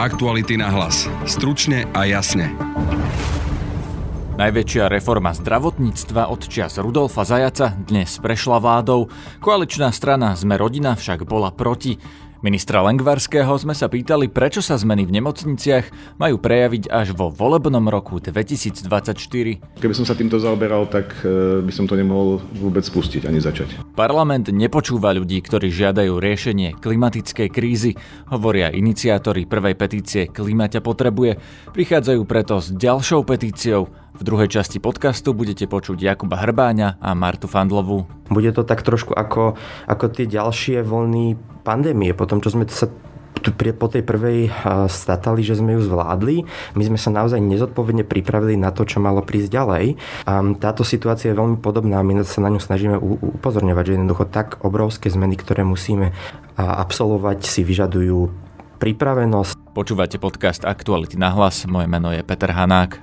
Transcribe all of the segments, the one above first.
Aktuality na hlas. Stručne a jasne. Najväčšia reforma zdravotníctva od čias Rudolfa Zajaca dnes prešla vládou. Koaličná strana Sme rodina však bola proti. Ministra Lengvarského sme sa pýtali, prečo sa zmeny v nemocniciach majú prejaviť až vo volebnom roku 2024. Keby som sa týmto zaoberal, tak by som to nemohol vôbec spustiť ani začať. Parlament nepočúva ľudí, ktorí žiadajú riešenie klimatickej krízy, hovoria iniciátori prvej petície Klíma ťa potrebuje. Prichádzajú preto s ďalšou petíciou. V druhej časti podcastu budete počuť Jakuba Hrbáňa a Martu Fandlovú. Bude to tak trošku ako tie ďalšie vlny pandémie. Po tom, čo sme sa po tej prvej statali, že sme ju zvládli, my sme sa naozaj nezodpovedne pripravili na to, čo malo prísť ďalej. Táto situácia je veľmi podobná. My sa na ňu snažíme upozorňovať, že jednoducho tak obrovské zmeny, ktoré musíme absolvovať, si vyžadujú pripravenosť. Počúvate podcast Aktuality na hlas. Moje meno je Peter Hanák.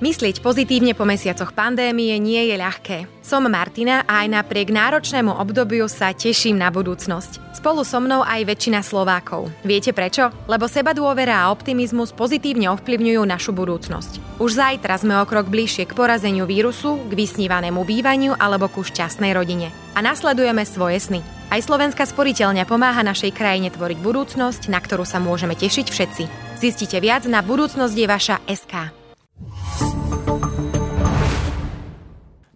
Myslieť pozitívne po mesiacoch pandémie nie je ľahké. Som Martina a aj napriek náročnému obdobiu sa teším na budúcnosť. Spolu so mnou aj väčšina Slovákov. Viete prečo? Lebo sebadôvera a optimizmus pozitívne ovplyvňujú našu budúcnosť. Už zajtra sme o krok bližšie k porazeniu vírusu, k vysnívanému bývaniu alebo ku šťastnej rodine. A nasledujeme svoje sny. Aj Slovenská sporiteľňa pomáha našej krajine tvoriť budúcnosť, na ktorú sa môžeme tešiť všetci. Zistite viac na budúcnosť.sk.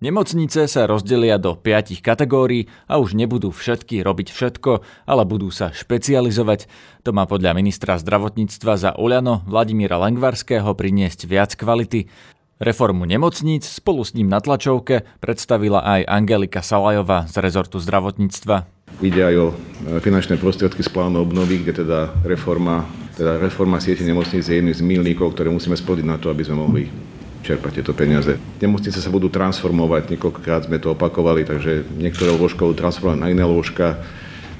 Nemocnice sa rozdelia do 5 kategórií a už nebudú všetky robiť všetko, ale budú sa špecializovať. To má podľa ministra zdravotníctva za Oľano Vladimíra Lengvarského priniesť viac kvality. Reformu nemocníc spolu s ním na tlačovke predstavila aj Angelika Salajová z rezortu zdravotníctva. Ide aj o finančné prostriedky z plánu obnovy, kde reforma siete nemocníc je jedným z milníkov, ktoré musíme splniť na to, aby sme mohli čerpať tieto peniaze. Nemocnice sa budú transformovať, niekoľkokrát sme to opakovali, takže niektoré lôžka budú transformovať na iné lôžka,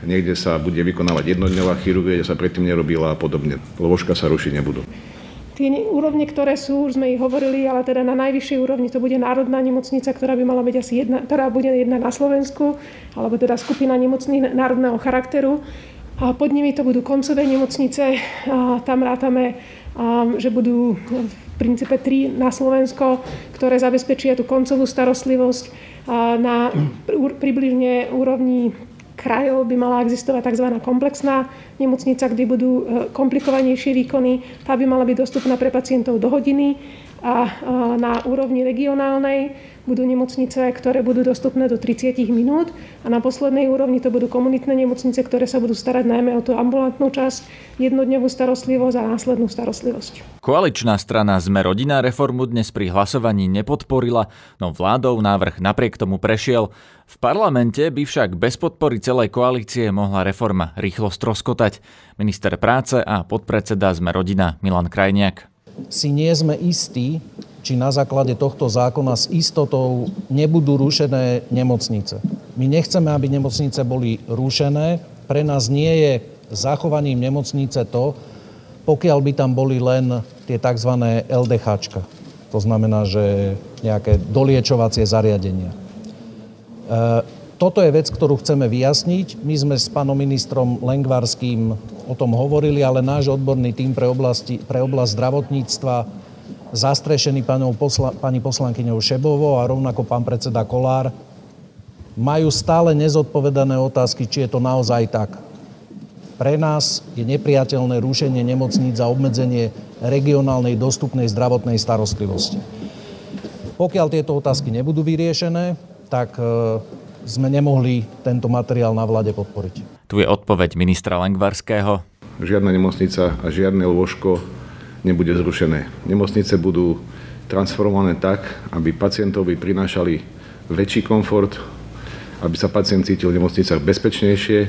niekde sa bude vykonávať jednodňová chirurgia, kde sa predtým nerobila a podobne. Lôžka sa rušiť nebudú. Tie úrovne, ktoré sú, už sme ich hovorili, ale teda na najvyššej úrovni to bude Národná nemocnica, ktorá by mala byť asi jedna, ktorá bude jedna na Slovensku, alebo teda skupina nemocníc národného charakteru. A pod nimi to budú koncové nemocnice, tam rátame, že budú v princípe 3 na Slovensko, ktoré zabezpečia tú koncovú starostlivosť. Na približne úrovni krajov by mala existovať tzv. Komplexná nemocnica, kde budú komplikovanejšie výkony. Tá by mala byť dostupná pre pacientov do hodiny. A na úrovni regionálnej budú nemocnice, ktoré budú dostupné do 30 minút. A na poslednej úrovni to budú komunitné nemocnice, ktoré sa budú starať najmä o tú ambulantnú časť, jednodňovú starostlivosť a následnú starostlivosť. Koaličná strana Sme rodina reformu dnes pri hlasovaní nepodporila, no vládou návrh napriek tomu prešiel. V parlamente by však bez podpory celej koalície mohla reforma rýchlo stroskotať. Minister práce a podpredseda Sme rodina Milan Krajniak. Si nie sme istí, či na základe tohto zákona s istotou nebudú rušené nemocnice. My nechceme, aby nemocnice boli rušené. Pre nás nie je zachovaním nemocnice to, pokiaľ by tam boli len tie tzv. LDHčka. To znamená, že nejaké doliečovacie zariadenia. Toto je vec, ktorú chceme vyjasniť. My sme s pánom ministrom Lengvarským o tom hovorili, ale náš odborný tím pre oblasť zdravotníctva zastrešený pani poslankyňou Šebovou a rovnako pán predseda Kolár majú stále nezodpovedané otázky, či je to naozaj tak. Pre nás je nepriateľné rušenie nemocníc a obmedzenie regionálnej dostupnej zdravotnej starostlivosti. Pokiaľ tieto otázky nebudú vyriešené, tak sme nemohli tento materiál na vláde podporiť. Tu je odpoveď ministra Lengvarského. Žiadna nemocnica a žiadne lôžko nebude zrušené. Nemocnice budú transformované tak, aby pacientovi prinášali väčší komfort, aby sa pacient cítil v nemocnicách bezpečnejšie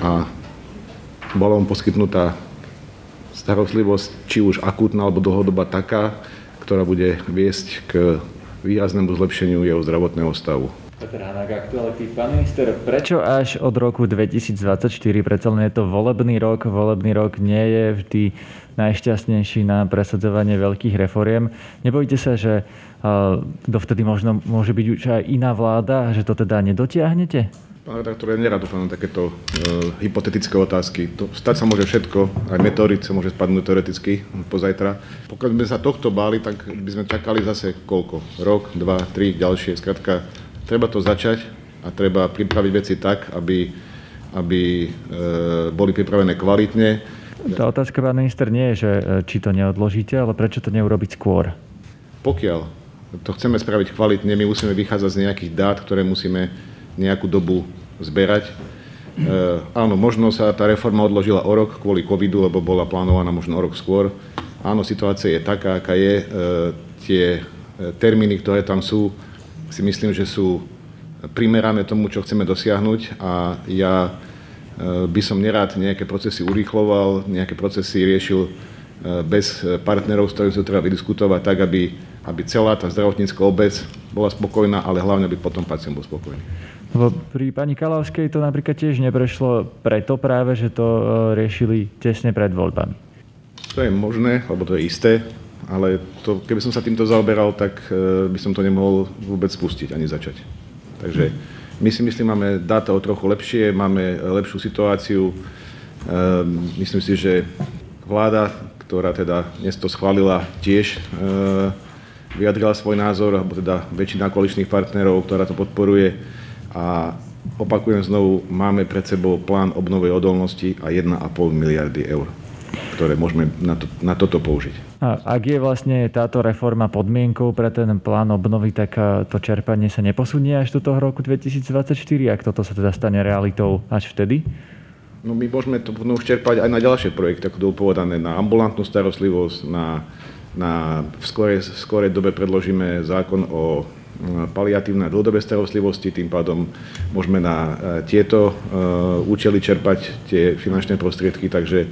a bola mu poskytnutá starostlivosť, či už akútna alebo dlhodobá taká, ktorá bude viesť k výraznému zlepšeniu jeho zdravotného stavu. Peter Hanák, Aktuality. Pán minister, prečo až od roku 2024? Predsa len je to volebný rok. Volebný rok nie je vždy najšťastnejší na presadzovanie veľkých reforiem. Nebojíte sa, že dovtedy možno môže byť už aj iná vláda, že to teda nedotiahnete? Pán redaktor, ja nerad upadám takéto hypotetické otázky. Stať sa môže všetko, aj meteorit sa môže spadnúť teoreticky pozajtra. Pokiaľ by sme sa tohto báli, tak by sme čakali zase koľko? Rok, dva, tri, ďalšie. Skrátka, treba to začať a treba pripraviť veci tak, aby boli pripravené kvalitne. Tá otázka, pán minister, nie je, že či to neodložíte, ale prečo to neurobiť skôr? Pokiaľ to chceme spraviť kvalitne, my musíme vychádzať z nejakých dát, ktoré musíme nejakú dobu zberať. Áno, možno sa tá reforma odložila o rok kvôli covidu, lebo bola plánovaná možno o rok skôr. Áno, situácia je taká, aká je. Tie termíny, ktoré tam sú, si myslím, že sú primerané tomu, čo chceme dosiahnuť, a ja by som nerád nejaké procesy urýchloval, nejaké procesy riešil bez partnerov, s ktorým sa treba vydiskutovať tak, aby celá tá zdravotnícka obec bola spokojná, ale hlavne, aby potom pacient bol spokojný. Pri pani Kalavskej to napríklad tiež neprešlo preto práve, že to riešili tesne pred voľbami. To je možné, alebo to je isté, ale to, keby som sa týmto zaoberal, tak by som to nemohol vôbec spustiť ani začať. Takže my si myslím, máme dáta o trochu lepšie, máme lepšiu situáciu. Myslím si, že vláda, ktorá teda dnes to schválila, tiež vyjadrila svoj názor, alebo teda väčšina koaličných partnerov, ktorá to podporuje. A opakujem znovu, máme pred sebou plán obnovy a odolnosti a 1,5 miliardy eur, ktoré môžeme na toto použiť. A ak je vlastne táto reforma podmienkou pre ten plán obnovy, tak to čerpanie sa neposunie až do toho roku 2024, ak toto sa teda stane realitou až vtedy? No my môžeme to čerpať aj na ďalšie projekty, ako povedané, na ambulantnú starostlivosť, v skorej dobe predložíme zákon o paliatívnej dlhodobej starostlivosti, tým pádom môžeme na tieto účely čerpať tie finančné prostriedky, takže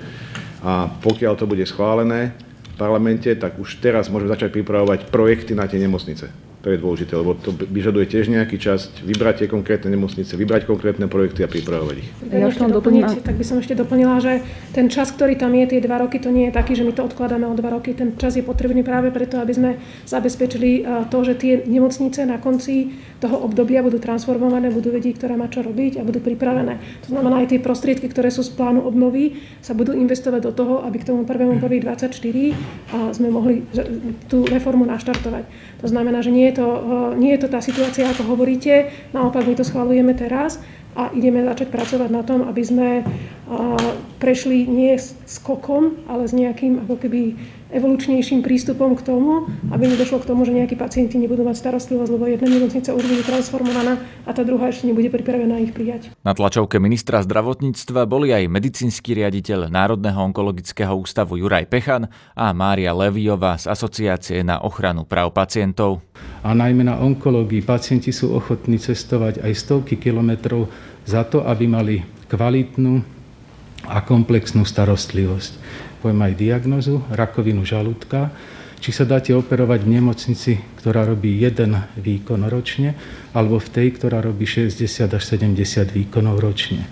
a pokiaľ to bude schválené v parlamente, tak už teraz môžeme začať pripravovať projekty na tie nemocnice. To je dôležité, lebo to vyžaduje tiež nejaký čas vybrať tie konkrétne nemocnice, vybrať konkrétne projekty a pripravovať ich. Tak by som ešte doplnila, že ten čas, ktorý tam je, tie 2 roky, to nie je taký, že my to odkladáme o 2 roky. Ten čas je potrebný práve preto, aby sme zabezpečili to, že tie nemocnice na konci toho obdobia budú transformované, budú vedieť, ktorá má čo robiť a budú pripravené. To znamená, aj tie prostriedky, ktoré sú z plánu obnovy, sa budú investovať do toho, aby k tomu 1.1.2024 sme mohli tú reformu naštartovať. To znamená, že nie je to tá situácia, ako hovoríte, naopak my to schvaľujeme teraz a ideme začať pracovať na tom, aby sme prešli nie skokom, ale s nejakým ako keby evolučnejším prístupom k tomu, aby nedošlo k tomu, že nejakí pacienti nebudú mať starostlivosť, lebo jedna nemocnica už bude transformovaná a tá druhá ešte nebude pripravená ich prijať. Na tlačovke ministra zdravotníctva boli aj medicínsky riaditeľ Národného onkologického ústavu Juraj Pechan a Mária Leviová z Asociácie na ochranu práv pacientov. A najmä na onkológii pacienti sú ochotní cestovať aj stovky kilometrov za to, aby mali kvalitnú a komplexnú starostlivosť. Poviem aj diagnozu, rakovinu žalúdka. Či sa dáte operovať v nemocnici, ktorá robí 1 výkon ročne, alebo v tej, ktorá robí 60 až 70 výkonov ročne.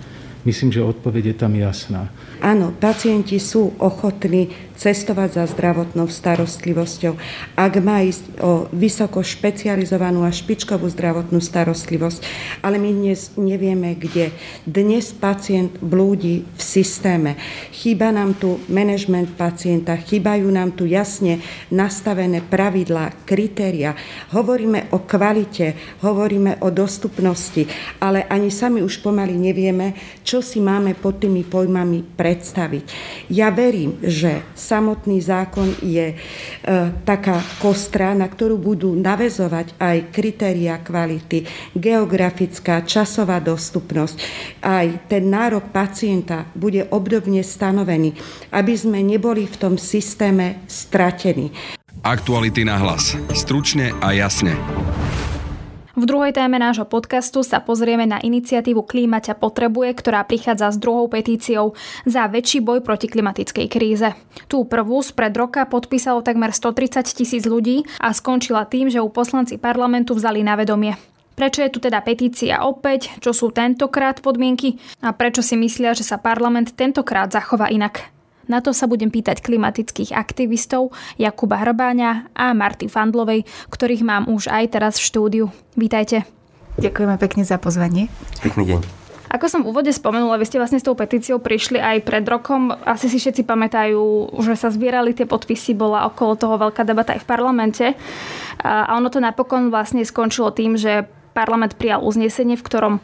Myslím, že odpoveď je tam jasná. Áno, pacienti sú ochotní cestovať za zdravotnou starostlivosťou. Ak má ísť o vysoko špecializovanú a špičkovú zdravotnú starostlivosť, ale my dnes nevieme, kde. Dnes pacient blúdi v systéme. Chýba nám tu manažment pacienta, chýbajú nám tu jasne nastavené pravidlá, kritéria. Hovoríme o kvalite, hovoríme o dostupnosti, ale ani sami už pomaly nevieme, čo si máme pod tými pojmami predstaviť. Ja verím, že samotný zákon je taká kostra, na ktorú budú naväzovať aj kritériá kvality, geografická, časová dostupnosť. Aj ten nárok pacienta bude obdobne stanovený, aby sme neboli v tom systéme stratení. Aktuality na hlas. Stručne a jasne. V druhej téme nášho podcastu sa pozrieme na iniciatívu Klíma ťa potrebuje, ktorá prichádza s druhou petíciou za väčší boj proti klimatickej kríze. Tú prvú spred roka podpísalo takmer 130 000 ľudí a skončila tým, že ju poslanci parlamentu vzali na vedomie. Prečo je tu teda petícia opäť, čo sú tentokrát podmienky a prečo si myslia, že sa parlament tentokrát zachová inak? Na to sa budem pýtať klimatických aktivistov Jakuba Hrbáňa a Marty Fandlovej, ktorých mám už aj teraz v štúdiu. Vítajte. Ďakujeme pekne za pozvanie. Pekný deň. Ako som v úvode spomenula, vy ste vlastne s tou petíciou prišli aj pred rokom. Asi si všetci pamätajú, že sa zbierali tie podpisy, bola okolo toho veľká debata aj v parlamente. A ono to napokon vlastne skončilo tým, že parlament prijal uznesenie, v ktorom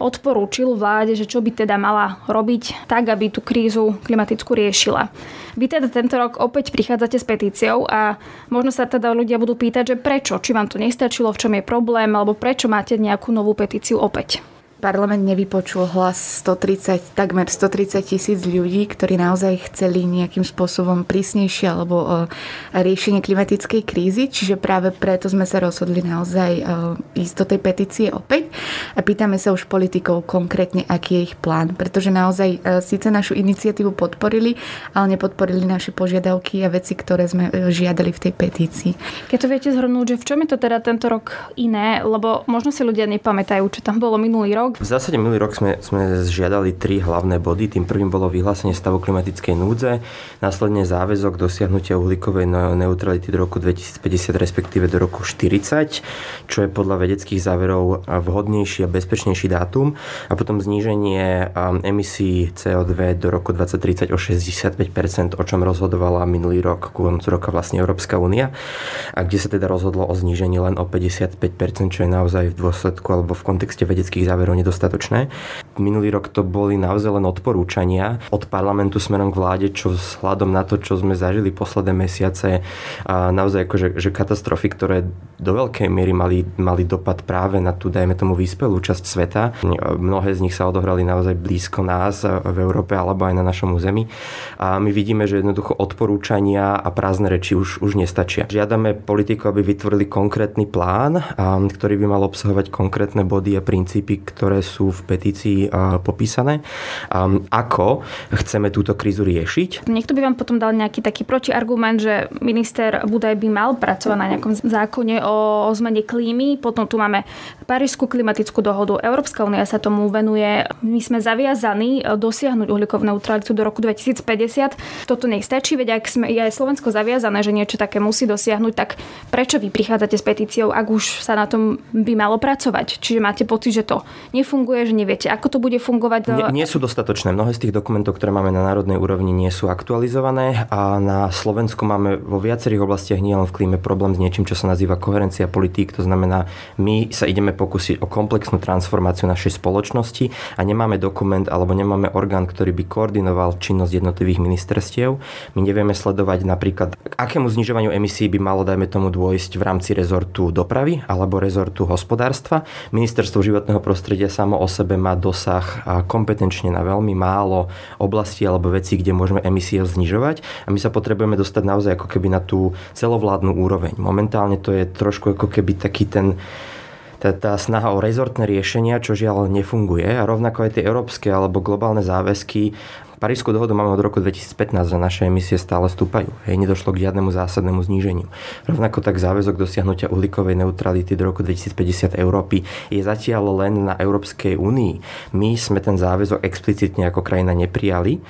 odporúčil vláde, že čo by teda mala robiť tak, aby tú krízu klimatickú riešila. Vy teda tento rok opäť prichádzate s petíciou a možno sa teda ľudia budú pýtať, že prečo? Či vám to nestačilo, v čom je problém, alebo prečo máte nejakú novú petíciu opäť? Parlament nevypočul hlas takmer 130 000 ľudí, ktorí naozaj chceli nejakým spôsobom prísnejšie alebo riešenie klimatickej krízy, čiže práve preto sme sa rozhodli naozaj ísť do tej petície opäť a pýtame sa už politikov konkrétne, aký je ich plán, pretože naozaj síce našu iniciatívu podporili, ale nepodporili naše požiadavky a veci, ktoré sme žiadali v tej petícii. Keď to viete zhrnúť, že v čom je to teda tento rok iné, lebo možno si ľudia nepamätajú, čo tam bolo minulý rok. V zásade minulý rok sme žiadali 3 hlavné body. Tým prvým bolo vyhlásenie stavu klimatickej núdze, následne záväzok dosiahnutia uhlíkovej neutrality do roku 2050, respektíve do roku 40, čo je podľa vedeckých záverov vhodnejší a bezpečnejší dátum, a potom zníženie emisí CO2 do roku 2030 o 65%, o čom rozhodovala minulý rok, ku koncu roka vlastne Európska únia, a kde sa teda rozhodlo o znížení len o 55%, čo je naozaj v dôsledku alebo v kontexte vedeckých záverov nedostatočné. Minulý rok to boli naozaj len odporúčania od parlamentu smerom k vláde, čo vzhľadom na to, čo sme zažili posledné mesiace, a naozaj akože katastrofy, ktoré do veľkej miery mali dopad práve na tú, dajme tomu, vyspelú časť sveta. Mnohé z nich sa odohrali naozaj blízko nás v Európe alebo aj na našom území. A my vidíme, že jednoducho odporúčania a prázdne reči už nestačia. Žiadame politiku, aby vytvorili konkrétny plán, ktorý by mal obsahovať konkrétne body a princípy, ktoré sú v petícii popísané, ako chceme túto krízu riešiť. Niekto by vám potom dal nejaký taký protiargument, že minister Budaj by mal pracovať na nejakom zákone o zmene klímy, potom tu máme Parížskú klimatickú dohodu, Európska únia sa tomu venuje, my sme zaviazaní dosiahnuť uhlíkovú neutralitu do roku 2050. Toto nestačí, veď ak je aj Slovensko zaviazané, že niečo také musí dosiahnuť, tak prečo vy prichádzate s petíciou, ak už sa na tom by malo pracovať? Čiže máte pocit, že to nefunguje, že neviete, ako to bude fungovať. Nie sú dostatočné. Mnohé z tých dokumentov, ktoré máme na národnej úrovni, nie sú aktualizované a na Slovensku máme vo viacerých oblastiach, nielen v klíme, problém s niečím, čo sa nazýva koherencia politík. To znamená, my sa ideme pokúsiť o komplexnú transformáciu našej spoločnosti a nemáme dokument alebo nemáme orgán, ktorý by koordinoval činnosť jednotlivých ministerstiev. My nevieme sledovať napríklad, k akému znižovaniu emisí by malo, dajme tomu, dôjsť v rámci rezortu dopravy alebo rezortu hospodárstva. Ministerstvo životného prostredia samo o sebe má dosah kompetenčne na veľmi málo oblastí alebo vecí, kde môžeme emisie znižovať, a my sa potrebujeme dostať naozaj ako keby na tú celovládnu úroveň. Momentálne to je trošku ako keby taký ten tá snaha o rezortné riešenia, čo žiaľ nefunguje, a rovnako aj tie európske alebo globálne záväzky. Parížskú dohodu máme od roku 2015, že naše emisie stále stúpajú. Hej, nedošlo k žiadnemu zásadnému zníženiu. Rovnako tak záväzok dosiahnutia uhlíkovej neutrality do roku 2050 Európy je zatiaľ len na Európskej únii. My sme ten záväzok explicitne ako krajina neprijali.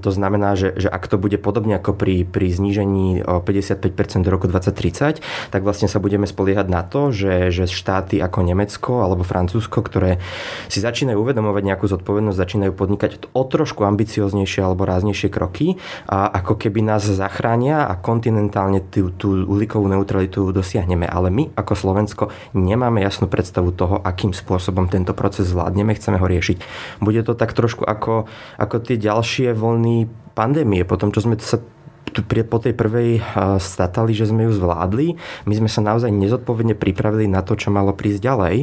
To znamená, že ak to bude podobne ako pri znížení o 55% do roku 2030, tak vlastne sa budeme spoliehať na to, že štáty ako Nemecko alebo Francúzsko, ktoré si začínajú uvedomovať nejakú zodpovednosť, začínajú podnikať o trošku ambicioznejšie alebo ráznejšie kroky, a ako keby nás zachránia a kontinentálne tú uhlíkovú neutralitu dosiahneme. Ale my ako Slovensko nemáme jasnú predstavu toho, akým spôsobom tento proces zvládneme, chceme ho riešiť. Bude to tak trošku ako tie ďalšie vlny pandémie, potom čo sme sa po tej prvej statali, že sme ju zvládli. My sme sa naozaj nezodpovedne pripravili na to, čo malo prísť ďalej.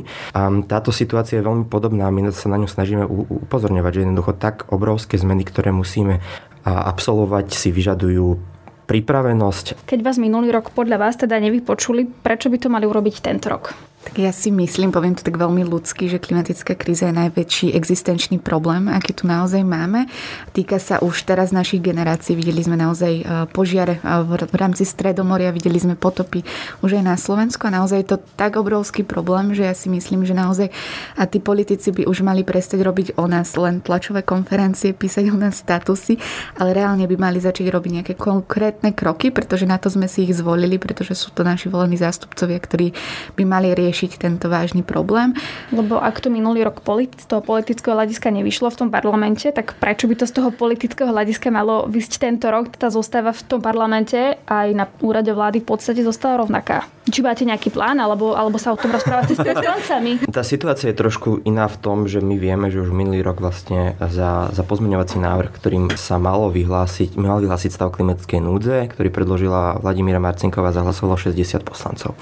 Táto situácia je veľmi podobná a my sa na ňu snažíme upozorňovať, že jednoducho tak obrovské zmeny, ktoré musíme absolvovať, si vyžadujú pripravenosť. Keď vás minulý rok podľa vás teda nevypočuli, prečo by to mali urobiť tento rok? Tak ja si myslím, poviem to tak veľmi ľudsky, že klimatická kríza je najväčší existenčný problém, aký tu naozaj máme. Týka sa už teraz našich generácií. Videli sme naozaj požiare v rámci Stredomoria, videli sme potopy už aj na Slovensku, a naozaj je to tak obrovský problém, že ja si myslím, že naozaj a tí politici by už mali prestať robiť o nás len tlačové konferencie, písať o nás statusy, ale reálne by mali začať robiť nejaké konkrétne kroky, pretože na to sme si ich zvolili, pretože sú to naši volení zástupcovia, ktorí by mali riešiť riešiť tento vážny problém. Lebo ak to minulý rok z toho politického hľadiska nevyšlo v tom parlamente, tak prečo by to z toho politického hľadiska malo vysť tento rok? Tá zostáva v tom parlamente aj na úrade vlády v podstate zostala rovnaká. Či máte nejaký plán, alebo sa o tom rozprávate s poslancami? Tá situácia je trošku iná v tom, že my vieme, že už minulý rok vlastne za pozmeňovací návrh, ktorým sa mal vyhlásiť stav klimatickej núdze, ktorý predložila Vladimíra Marcinková, zahlasovalo 60 poslancov.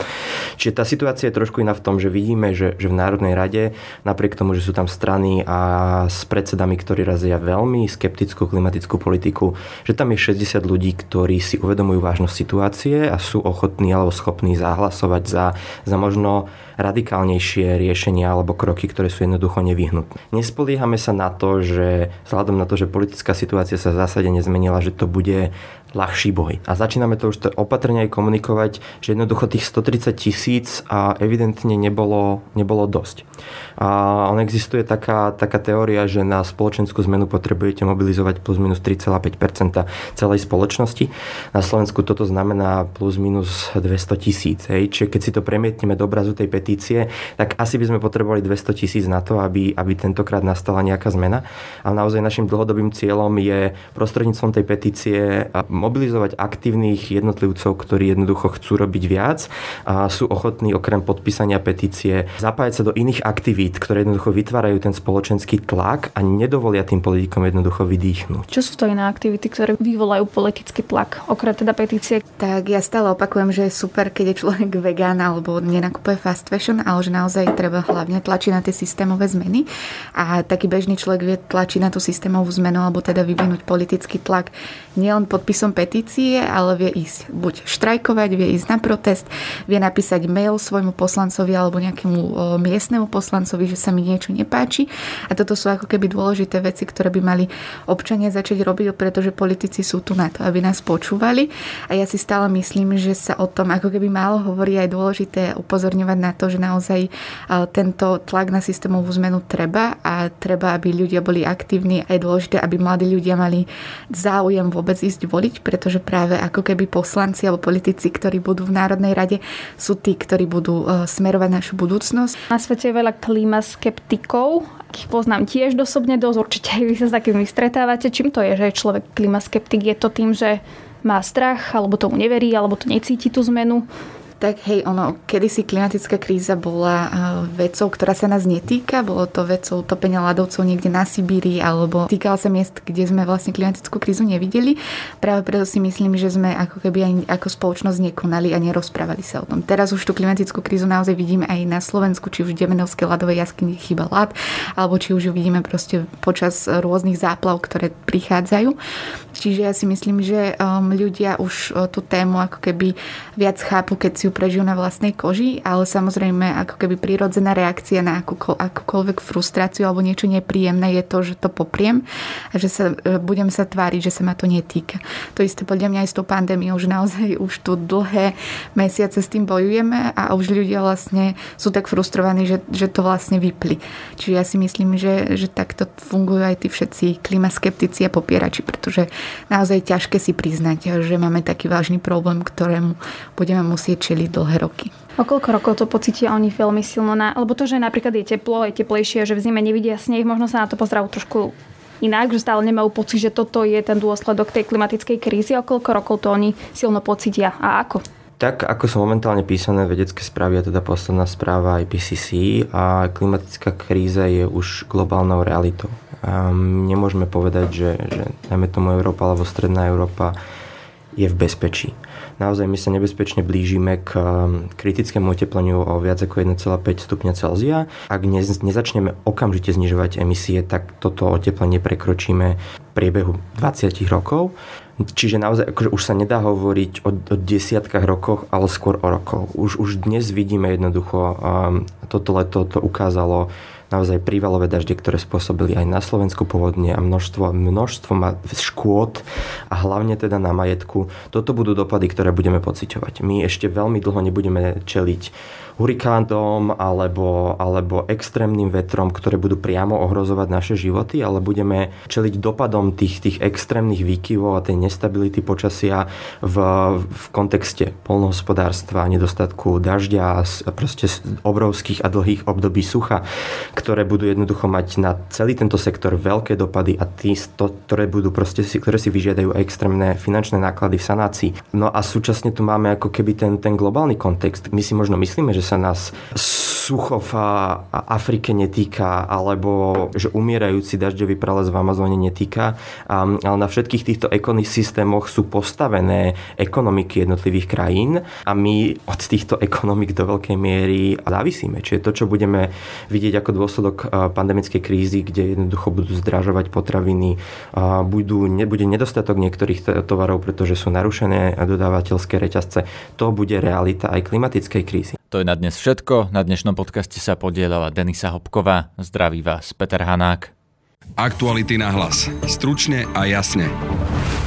Čiže tá situácia je trošku iná v tom, že vidíme, že v Národnej rade, napriek tomu, že sú tam strany a s predsedami, ktorí razia veľmi skeptickú klimatickú politiku, že tam je 60 ľudí, ktorí si uvedomujú vážnosť situácie a sú ochotní alebo schopní zahlasovať za možno radikálnejšie riešenia alebo kroky, ktoré sú jednoducho nevyhnutné. Nespoliehame sa na to, že vzhľadom na to, že politická situácia sa v zásade nezmenila, že to bude ľahší boj. A začíname to už opatrne aj komunikovať, že jednoducho tých 130 000 evidentne nebolo dosť. A on existuje taká teória, že na spoločenskú zmenu potrebujete mobilizovať plus minus 3,5% celej spoločnosti. Na Slovensku toto znamená plus minus 200 000. Čiže keď si to premietneme do obrazu tej petície, tak asi by sme potrebovali 200 000 na to, aby tentokrát nastala nejaká zmena. A naozaj našim dlhodobým cieľom je prostredníctvom tej petície mobilizovať aktívnych jednotlivcov, ktorí jednoducho chcú robiť viac a sú ochotní okrem podpísania petície zapájať sa do iných aktivít, ktoré jednoducho vytvárajú ten spoločenský tlak a nedovolia tým politikom jednoducho vydýchnuť. Čo sú to iné aktivity, ktoré vyvolajú politický tlak, okrem teda petície? Tak ja stále opakujem, že je super, keď je človek vegán alebo nenakupuje fast fashion, ale že naozaj treba hlavne tlačiť na tie systémové zmeny. A taký bežný človek vie tlačiť na tú systémovú zmenu alebo teda vyvinúť politický tlak nielen podpisom petície, ale vie ísť buď štrajkovať, vie ísť na protest, vie napísať mail svojmu poslancovi alebo nejakému miestnemu poslancovi, že sa mi niečo nepáči. A toto sú ako keby dôležité veci, ktoré by mali občania začať robiť, pretože politici sú tu na to, aby nás počúvali. A ja si stále myslím, že sa o tom ako keby málo hovorí, aj dôležité upozorňovať na to, že naozaj tento tlak na systémovú zmenu treba a treba, aby ľudia boli aktívni. A je dôležité, aby mladí ľudia mali záujem vôbec ísť voliť, pretože práve ako keby poslanci alebo politici, ktorí budú v Národnej rade, sú tí, ktorí budú smerovať našu budúcnosť. Na svete je veľa klimaskeptikov, akých poznám tiež osobne dosť, určite aj vy sa s takými stretávate. Čím to je, že je človek klimaskeptik? Je to tým, že má strach, alebo tomu neverí, alebo to necíti tú zmenu? Tak hej, kedysi klimatická kríza bola vecou, ktorá sa nás netýka. Bolo to vecou topenia ľadovcov niekde na Sibíri, alebo týkala sa miest, kde sme vlastne klimatickú krízu nevideli. Práve preto si myslím, že sme ako keby aj ako spoločnosť nekonali a nerozprávali sa o tom. Teraz už tú klimatickú krízu naozaj vidíme aj na Slovensku, či už v Demänovskej ľadovej jaskyni chýba ľad, alebo či už ju vidíme proste počas rôznych záplav, ktoré prichádzajú. Čiže ja si myslím, že ľudia už tú tému ako keby viac chápu, keď si prežijú na vlastnej koži, ale samozrejme ako keby prírodzená reakcia na akúkoľvek frustráciu alebo niečo nepríjemné je to, že to popriem a že budem sa tváriť, že sa ma to netýka. To isté podľa mňa aj s tou pandémiou, že naozaj už tu dlhé mesiace s tým bojujeme a už ľudia vlastne sú tak frustrovaní, že to vlastne vypli. Čiže ja si myslím, že takto fungujú aj tí všetci klimaskeptici a popierači, pretože naozaj ťažké si priznať, že máme taký vážny problém, ktorému budeme musieť čeliť dlhé roky. O koľko rokov to pocítia oni veľmi silno? Lebo to, že napríklad je teplo, je teplejšie, že v zime nevidia sneh, možno sa na to pozerajú trošku inak, že stále nemajú pocit, že toto je ten dôsledok tej klimatickej krízy. O koľko rokov to oni silno pocítia a ako? Tak, ako sú momentálne písané vedecké správy, a teda posledná správa IPCC, a klimatická kríza je už globálnou realitou. Nemôžeme povedať, že najmä tomu Európa alebo stredná Európa je v bezpečí. Naozaj my sa nebezpečne blížime k kritickému otepleniu o viac ako 1,5 stupňa Celzia. Ak nezačneme okamžite znižovať emisie, tak toto oteplenie prekročíme v priebehu 20 rokov. Čiže naozaj akože už sa nedá hovoriť o desiatkách rokoch, ale skôr o rokoch. Už dnes vidíme jednoducho, toto leto to ukázalo naozaj prívalové dažde, ktoré spôsobili aj na Slovensku povodne a množstvo škôd a hlavne teda na majetku. Toto budú dopady, ktoré budeme pociťovať. My ešte veľmi dlho nebudeme čeliť hurikánom alebo extrémnym vetrom, ktoré budú priamo ohrozovať naše životy, ale budeme čeliť dopadom tých extrémnych výkyvov a tej nestability počasia v kontexte poľnohospodárstva, nedostatku dažďa a proste obrovských a dlhých období sucha, ktoré budú jednoducho mať na celý tento sektor veľké dopady a ktoré si vyžiadajú extrémne finančné náklady v sanácii. No a súčasne tu máme ako keby ten globálny kontext. My si možno myslíme, že sa nás sucho v Afrike netýka, alebo že umierajúci dažďový prales v Amazóne netýka, ale na všetkých týchto ekosystémoch sú postavené ekonomiky jednotlivých krajín a my od týchto ekonomik do veľkej miery závisíme. Čiže to, čo budeme vidieť ako dôsledok pandemickej krízy, kde jednoducho budú zdražovať potraviny, bude nedostatok niektorých tovarov, pretože sú narušené dodávateľské reťazce, to bude realita aj klimatickej krízy. To je na dnes všetko. Na dnešnom podcaste sa podieľala Denisa Hopková. Zdraví vás Peter Hanák. Aktuality na hlas. Stručne a jasne.